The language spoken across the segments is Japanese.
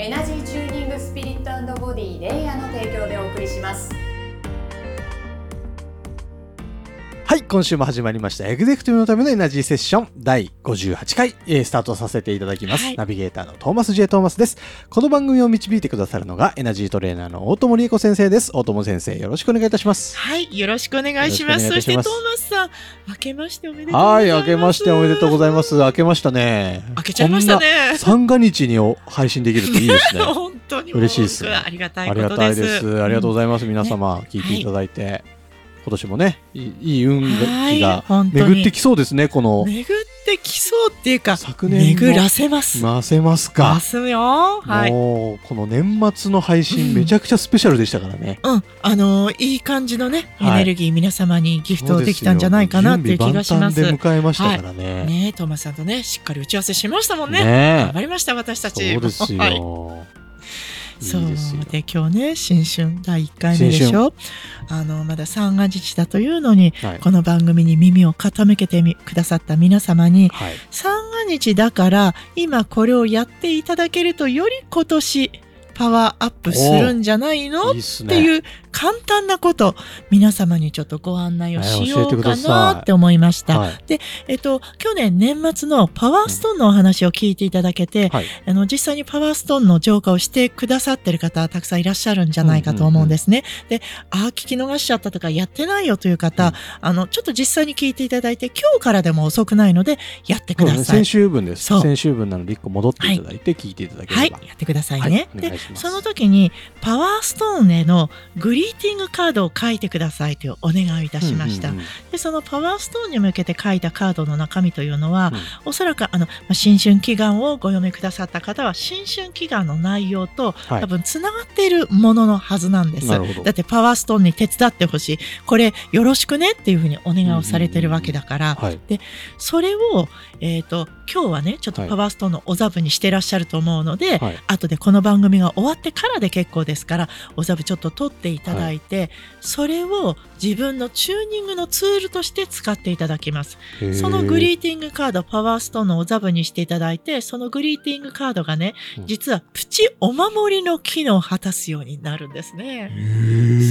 エナジーチューニングスピリット&ボディレイヤーの提供でお送りします。はい、今週も始まりましたエグゼクティブのためのエナジーセッション第58回、スタートさせていただきます、はい、ナビゲーターのトーマス J トーマスです。この番組を導いてくださるのがエナジートレーナーの大友理恵子先生です。大友先生、よろしくお願いいたします。はい、よろしくお願いします。そしてトーマスさん、明けましておめでとうございます。はい、明けましておめでとうございます。明けましたね。明けちゃいましたね。三が日に配信できるっていいですね。本当に嬉しいです。ありがたいことです。ありがとうございます、皆様、ね、聞いていただいて、はい、今年もね、いい運気が巡ってきそうですね。この巡ってきそうっていうか、昨年巡らせます。ませますか。ますよ、はい、もうこの年末の配信、めちゃくちゃスペシャルでしたからね、うん、いい感じのね、はい、エネルギー皆様にギフトできたんじゃないかなっていう気がします。準備万端で迎えましたからね、はい、ね、トーマスさんとね、しっかり打ち合わせしましたもんね。頑張りました、私たち。そうですよ、はい、そうで、今日ね、新春第1回目でしょ。まだ三が日だというのに、はい、この番組に耳を傾けてくださった皆様に、はい、三が日だから今これをやっていただけると、より今年パワーアップするんじゃないの、いいっすね、っていう簡単なこと、皆様にちょっとご案内をしようかなって思いました。はい、で、去年年末のパワーストーンのお話を聞いていただけて、うん、はい、実際にパワーストーンの浄化をしてくださってる方、たくさんいらっしゃるんじゃないかと思うんですね。うんうんうん、で、聞き逃しちゃったとか、やってないよという方、うん、ちょっと実際に聞いていただいて、今日からでも遅くないので、やってください。先週分です。先週分なので、1個戻っていただいて、聞いていただければ。はい、はい、やってくださいね。はい、でその時にパワーストーンへのグリーティングカードを書いてくださいというお願いをいたしました。で、そのパワーストーンに向けて書いたカードの中身というのは、おそらく新春祈願をご読みくださった方は、新春祈願の内容と多分つながっているもののはずなんです、はい、だってパワーストーンに手伝ってほしい、これよろしくねっていうふうにお願いをされてるわけだから、はい、でそれを、今日はね、ちょっとパワーストーンのお座布にしてらっしゃると思うので、はい、後でこの番組が終わってからで結構ですから、お座布ちょっと取っていただいて、はい、それを自分のチューニングのツールとして使っていただきます。そのグリーティングカード、パワーストーンのお座布にしていただいて、そのグリーティングカードがね、実はプチお守りの機能を果たすようになるんですね。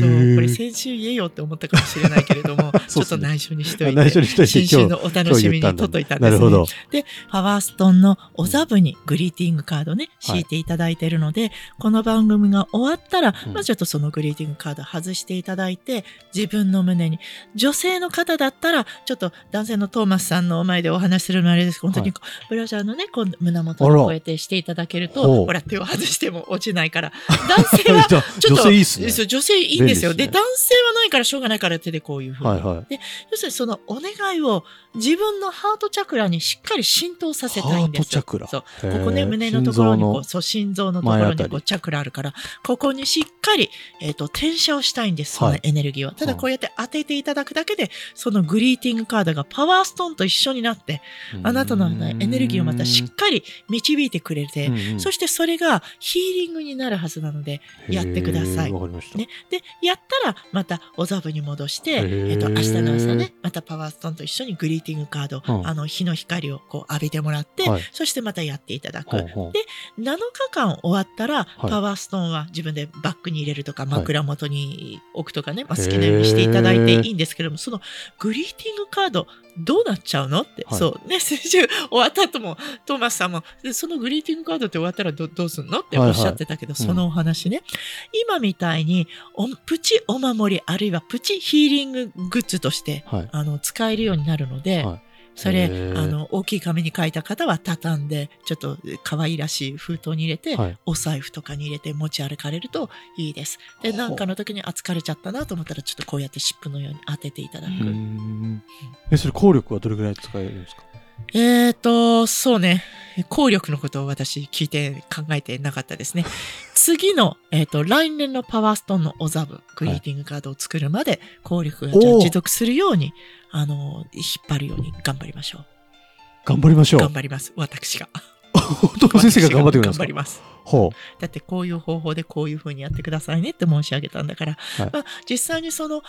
そう、これ先週言えよって思ったかもしれないけれども、ね、ちょっと内緒にしておいて、新春のお楽しみに取っといたんですね。なるほど。で、パワーストーンのお座布にグリーティングカードね、敷いていただいているので、はい、この番組が終わったら、まあ、ちょっとそのグリーティングカード外していただいて、自分の胸に、女性の方だったら、ちょっと男性のトーマスさんの前でお話しするのあれですけど、本当に、はい、ブラジャーのね、こう胸元にこうやってしていただけると、ほら、手を外しても落ちないから、男性はちょっと女性いいですね。女性いいんですよ。で、男性はないからしょうがないから手でこういうふうに、はいはい、で、要するにそのお願いを自分のハートチャクラにしっかり浸透させたいんです。ハートチャクラ。そう、ここね、胸のところにこう、そう、心臓のところにこうチャクラあるから、ここにしっかり転写をしたいんです。そのエネルギーは、はい、ただこうやって当てていただくだけで、そのグリーティングカードがパワーストーンと一緒になって、あなたのエネルギーをまたしっかり導いてくれて、そしてそれがヒーリングになるはずなので、やってください。わかりました。ね、でやったらまたお座布に戻して、明日の朝ね、またパワーストーンと一緒にグリーティングカード、日の光をこう浴びてもらって、はい、そしてまたやっていただく。で、7日間終わったら、はい、パワーストーンは自分でバッグに入れるとか、枕元に置くとかね、まあ、好きなようにしていただいていいんですけども、そのグリーティングカードどうなっちゃうのって、はい、そうね、先週終わった後もトーマスさんも、そのグリーティングカードって終わったらどうすんのっておっしゃってたけど、はいはい、そのお話ね、うん、今みたいにプチお守り、あるいはプチヒーリンググッズとして、はい、使えるようになるので、はい、それ大きい紙に書いた方は畳んで、ちょっと可愛らしい封筒に入れて、はい、お財布とかに入れて持ち歩かれるといいです。で、なんかの時に疲れちゃったなと思ったら、ちょっとこうやって湿布のように当てていただく。それ効力はどれぐらい使えるんですか？そうね。効力のことを私聞いて考えてなかったですね。次の、来年のパワーストーンのお座部、グリーティングカードを作るまで、効力が持続するように、引っ張るように頑張りましょう。頑張りましょう。頑張ります。私が。本当先生が頑張ってください。頑張ります。ほう。だってこういう方法でこういう風にやってくださいねって申し上げたんだから、はい、まあ、実際にその、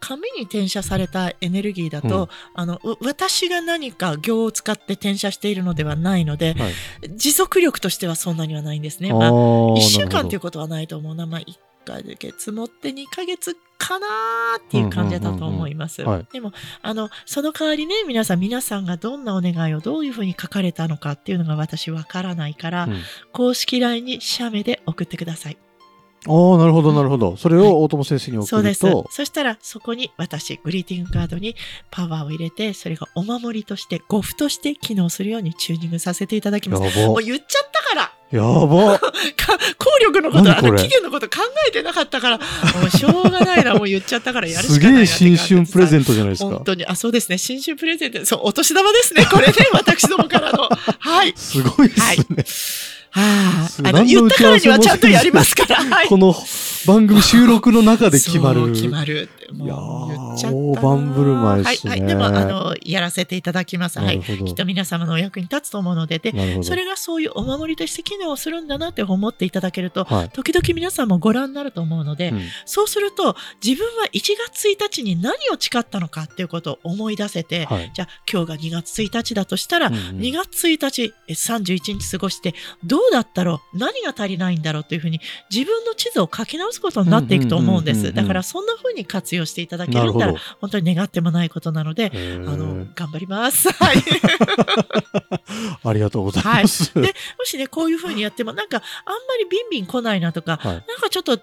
紙に転写されたエネルギーだと、うん、私が何か行を使って転写しているのではないので、はい、持続力としてはそんなにはないんですね。まあ、1週間ということはないと思うな。まあ、1月もって2ヶ月かなーっていう感じだと思います。でもその代わりね、皆さんがどんなお願いをどういうふうに書かれたのかっていうのが私わからないから、うん、公式 LINE に写メで送ってください。ああ、なるほどなるほど。それを大友先生に送ると、はい、そうです。そしたらそこに私グリーティングカードにパワーを入れて、それがお守りとして護符として機能するようにチューニングさせていただきます。もう言っちゃったから。やば。効力のこと、期限のこと考えてなかったから、もうしょうがないな、もう言っちゃったからやるしかないな。すげえ新春プレゼントじゃないですか。本当に、あ、そうですね、新春プレゼント、そう、お年玉ですね、これね、私どもからの。はい。すごいですね。はい。言ったからにはちゃんとやりますから。はい。この番組収録の中で決まる。そう、決まる。もう言っちゃった。大盤振る舞いですね。はい。はい。でも、やらせていただきます。はい。きっと皆様のお役に立つと思うので、で、それがそういうお守りとして機能するんだなって思っていただけると、はい、時々皆さんもご覧になると思うので、うん、そうすると、自分は1月1日に何を誓ったのかっていうことを思い出せて、はい、じゃあ、今日が2月1日だとしたら、うんうん、2月1日、31日過ごして、どうだったろう、何が足りないんだろうというふうに自分の地図を書き直すことになっていくと思うんです。だからそんなふうに活用していただけるんだら本当に願ってもないことなので、頑張ります。はい。ありがとうございます。はい、でもしね、こういうふうにやってもなんかあんまりビンビン来ないなとか、はい、なんかちょっと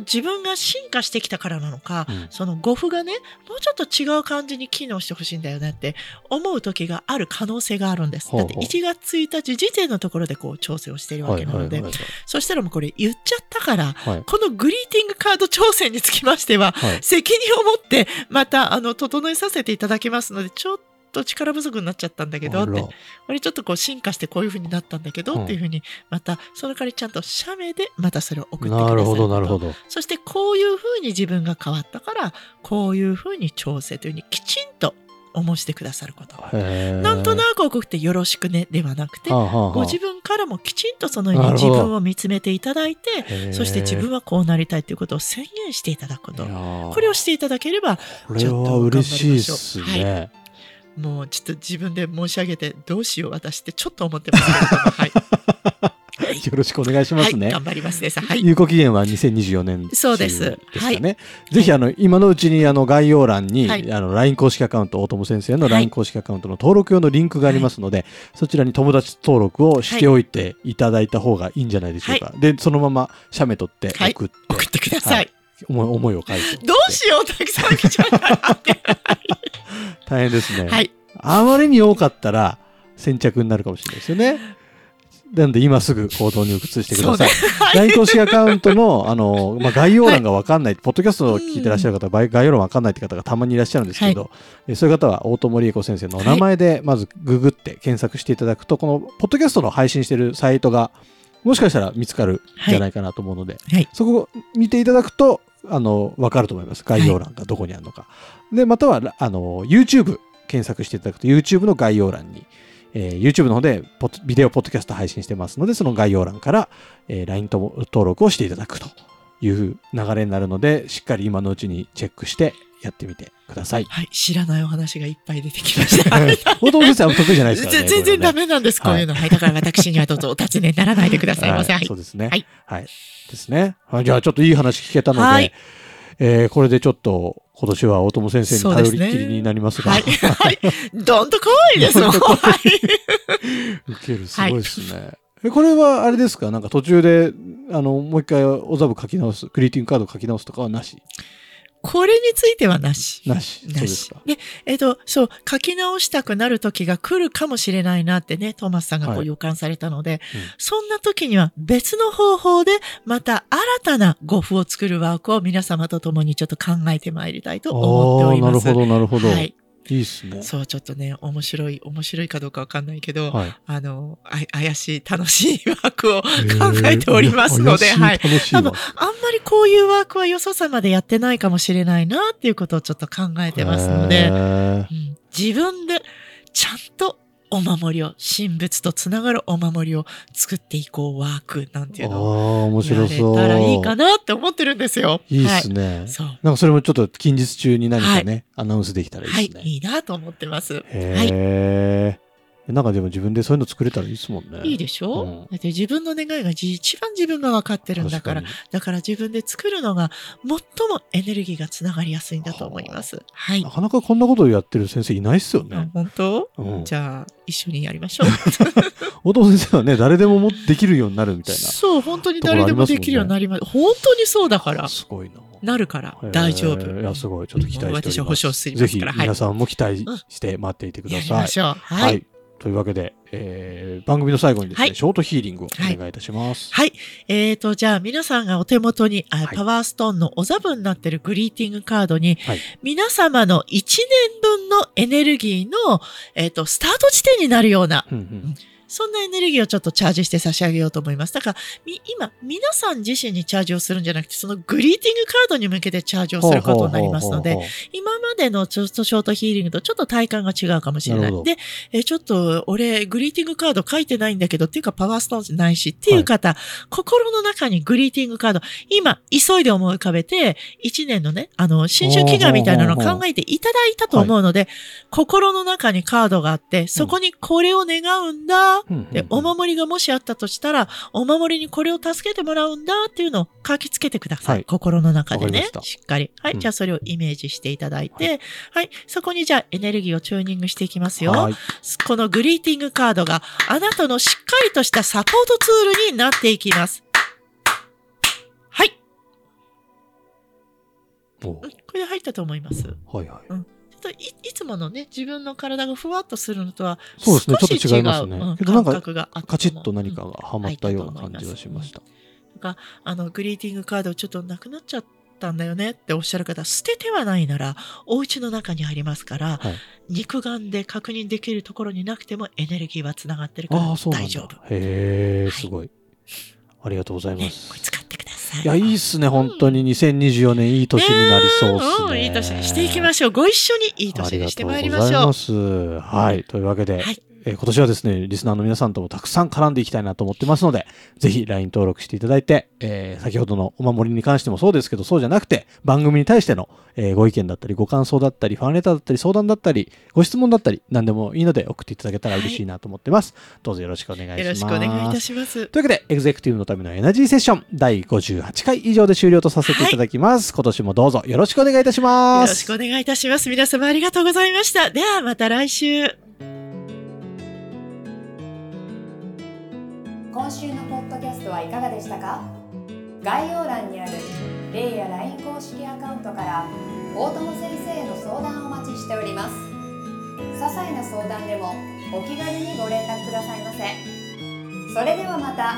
自分が進化してきたからなのか、うん、その語符がね、もうちょっと違う感じに機能してほしいんだよねって思う時がある可能性があるんです。だって1月1日時点のところでこう調整をしているわけなので、はいはいはいはい、そしたらもうこれ言っちゃったから、はい、このグリーティングカード調整につきましては、はい、責任を持ってまた整えさせていただきますので、ちょっと力不足になっちゃったんだけどって、これちょっとこう進化してこういう風になったんだけどっていう風に、またその代わりちゃんと写メでまたそれを送ってください。なるほどなるほど。そしてこういう風に自分が変わったからこういう風に調整という風にきちんとお申してくださること、なんとなく送ってよろしくねではなくて、はあはあ、ご自分からもきちんとそのように自分を見つめていただいて、そして自分はこうなりたいということを宣言していただくこと、これをしていただければちょっと嬉しいですね、はい。もうちょっと自分で申し上げてどうしよう私ってちょっと思ってますけれども、はいよろしくお願いしますね、はい、頑張りますです、はい、有効期限は2024年ですかね。そうです、はい、ぜひ今のうちに概要欄に、はい、LINE 公式アカウント、大友先生の LINE 公式アカウントの登録用のリンクがありますので、はい、そちらに友達登録をしておいていただいた方がいいんじゃないでしょうか、はい、でそのまま写メ取って送って、はい、送ってください、はい、思いを書いて。どうしよう、たくさん来ちゃったら大変ですね、はい、あまりに多かったら先着になるかもしれないですよね。なので今すぐ行動に移してください。 LINE 公式アカウントの、概要欄が分かんない、はい、ポッドキャストを聞いてらっしゃる方、概要欄分かんないって方がたまにいらっしゃるんですけど、はい、そういう方は大友理恵子先生のお名前でまずググって検索していただくと、このポッドキャストの配信しているサイトがもしかしたら見つかるんじゃないかなと思うので、はいはい、そこを見ていただくと分かると思います。概要欄がどこにあるのか、はい、でまたはYouTube 検索していただくと YouTube の概要欄に、YouTube の方でビデオポッドキャスト配信してますので、その概要欄から、LINE 登録をしていただくという流れになるので、しっかり今のうちにチェックしてやってみてください。はい、知らないお話がいっぱい出てきました。大友先生は得意じゃないですからね。全然ダメなんです、こういうの。はい、だから私にはどうぞお尋ねにならないでくださいませ。はい、そうですね。はい、はい、ですね。じゃあちょっといい話聞けたので、はい、これでちょっと今年は大友先生に頼りっきりになりますが、そうですね、はい、はい、どんと怖いですもん。受ける、すごいですね。はい、これはあれですか、なんか途中でもう一回お座部書き直す、グリーティングカード書き直すとかはなし。これについてはなし。なし。そうですか。で、そう、書き直したくなる時が来るかもしれないなってね、トーマスさんがこう予感されたので、はい、うん、そんな時には別の方法で、また新たな語符を作るワークを皆様と共にちょっと考えてまいりたいと思っております。なるほど、なるほど。はい。いいっすね。そう、ちょっとね、面白いかどうかわかんないけど、はい、怪しい楽しいワークを考えておりますので、はい。多分あんまりこういうワークはよそ様でやってないかもしれないなっていうことをちょっと考えてますので、うん、自分でちゃんとお守りを、神仏とつながるお守りを作っていこうワークなんていうのをやれたらいいかなって思ってるんですよ。いいですね、はい、そう、なんかそれもちょっと近日中に何かね、はい、アナウンスできたらいいですね、はい、いいなと思ってます。へー、はい、なんかでも自分でそういうの作れたらいいですもんね。いいでしょ、うん、だって自分の願いが一番自分が分かってるんだから、だから自分で作るのが最もエネルギーがつながりやすいんだと思います。はい、なかなかこんなことをやってる先生いないっすよね。本当、うん、じゃあ一緒にやりましょう。大友先生はね、誰でもできるようになるみたいな。そう、本当に誰でもできるようになります。本当にそうだから。すごいな。なるから大丈夫。いや、すごい。ちょっと期待しております。私は保証するから。ぜひ皆さんも期待して待っていてください。やりましょう。はい。はい、というわけで、番組の最後にですね、はい、ショートヒーリングをお願いいたします。はい。じゃあ皆さんがお手元に、はい、パワーストーンのお座布になっているグリーティングカードに、はい、皆様の1年分のエネルギーの、スタート地点になるような、うんうん、そんなエネルギーをちょっとチャージして差し上げようと思います。だから、今、皆さん自身にチャージをするんじゃなくて、そのグリーティングカードに向けてチャージをすることになりますので、今までのちょっとショートヒーリングとちょっと体感が違うかもしれない。で、ちょっと俺、グリーティングカード書いてないんだけど、っていうかパワーストーンないしっていう方、はい、心の中にグリーティングカード、今、急いで思い浮かべて、一年のね、新春祈願みたいなのを考えていただいたと思うので、はい、心の中にカードがあって、そこにこれを願うんだ、でお守りがもしあったとしたら、お守りにこれを助けてもらうんだっていうのを書きつけてください、はい、心の中でね、しっかり、はい、うん、じゃあそれをイメージしていただいて、はい、はい、そこにじゃあエネルギーをチューニングしていきますよ。はい、このグリーティングカードがあなたのしっかりとしたサポートツールになっていきます。はい、これで入ったと思います。はいはい、うん、いつものね、自分の体がふわっとするのとは少し違う、そうですね、ちょっと違いますね、うん、感覚があってもカチッと何かがはまったような感じがしました。なんかグリーティングカードちょっとなくなっちゃったんだよねっておっしゃる方、捨ててはないならお家の中にありますから、はい、肉眼で確認できるところになくてもエネルギーはつながってるから大丈夫。へー、すごい、はい、ありがとうございます。ね、これ使ってください。いや、いいっすね、本当に2024年いい年になりそうっすね。いい年にしていきましょう。ご一緒にいい年にしてまいりましょう。ありがとうございます。はい、というわけで、はい、今年はですね、リスナーの皆さんともたくさん絡んでいきたいなと思ってますので、ぜひ LINE 登録していただいて、先ほどのお守りに関してもそうですけど、そうじゃなくて番組に対しての、ご意見だったりご感想だったりファンレターだったり相談だったりご質問だったり何でもいいので送っていただけたら嬉しいなと思ってます、はい、どうぞよろしくお願いします。よろしくお願いいたします。というわけでエグゼクティブのためのエナジーセッション第58回以上で終了とさせていただきます、はい、今年もどうぞよろしくお願いいたします。よろしくお願いいたします。皆様ありがとうございました。ではまた来週。今週のポッドキャストはいかがでしたか？概要欄にあるレイヤ LINE 公式アカウントから大友先生の相談をお待ちしております。些細な相談でもお気軽にご連絡くださいませ。それではまた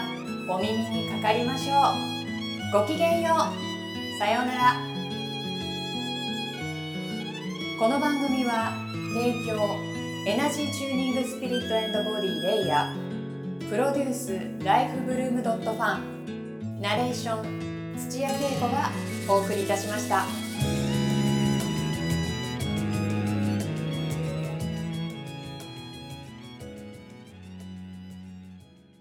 お耳にかかりましょう。ごきげんよう。さようなら。この番組は提供エナジーチューニングスピリット&ボディレイヤープロデュースライフブルームドットファンナレーション土屋恵子がお送りいたしました。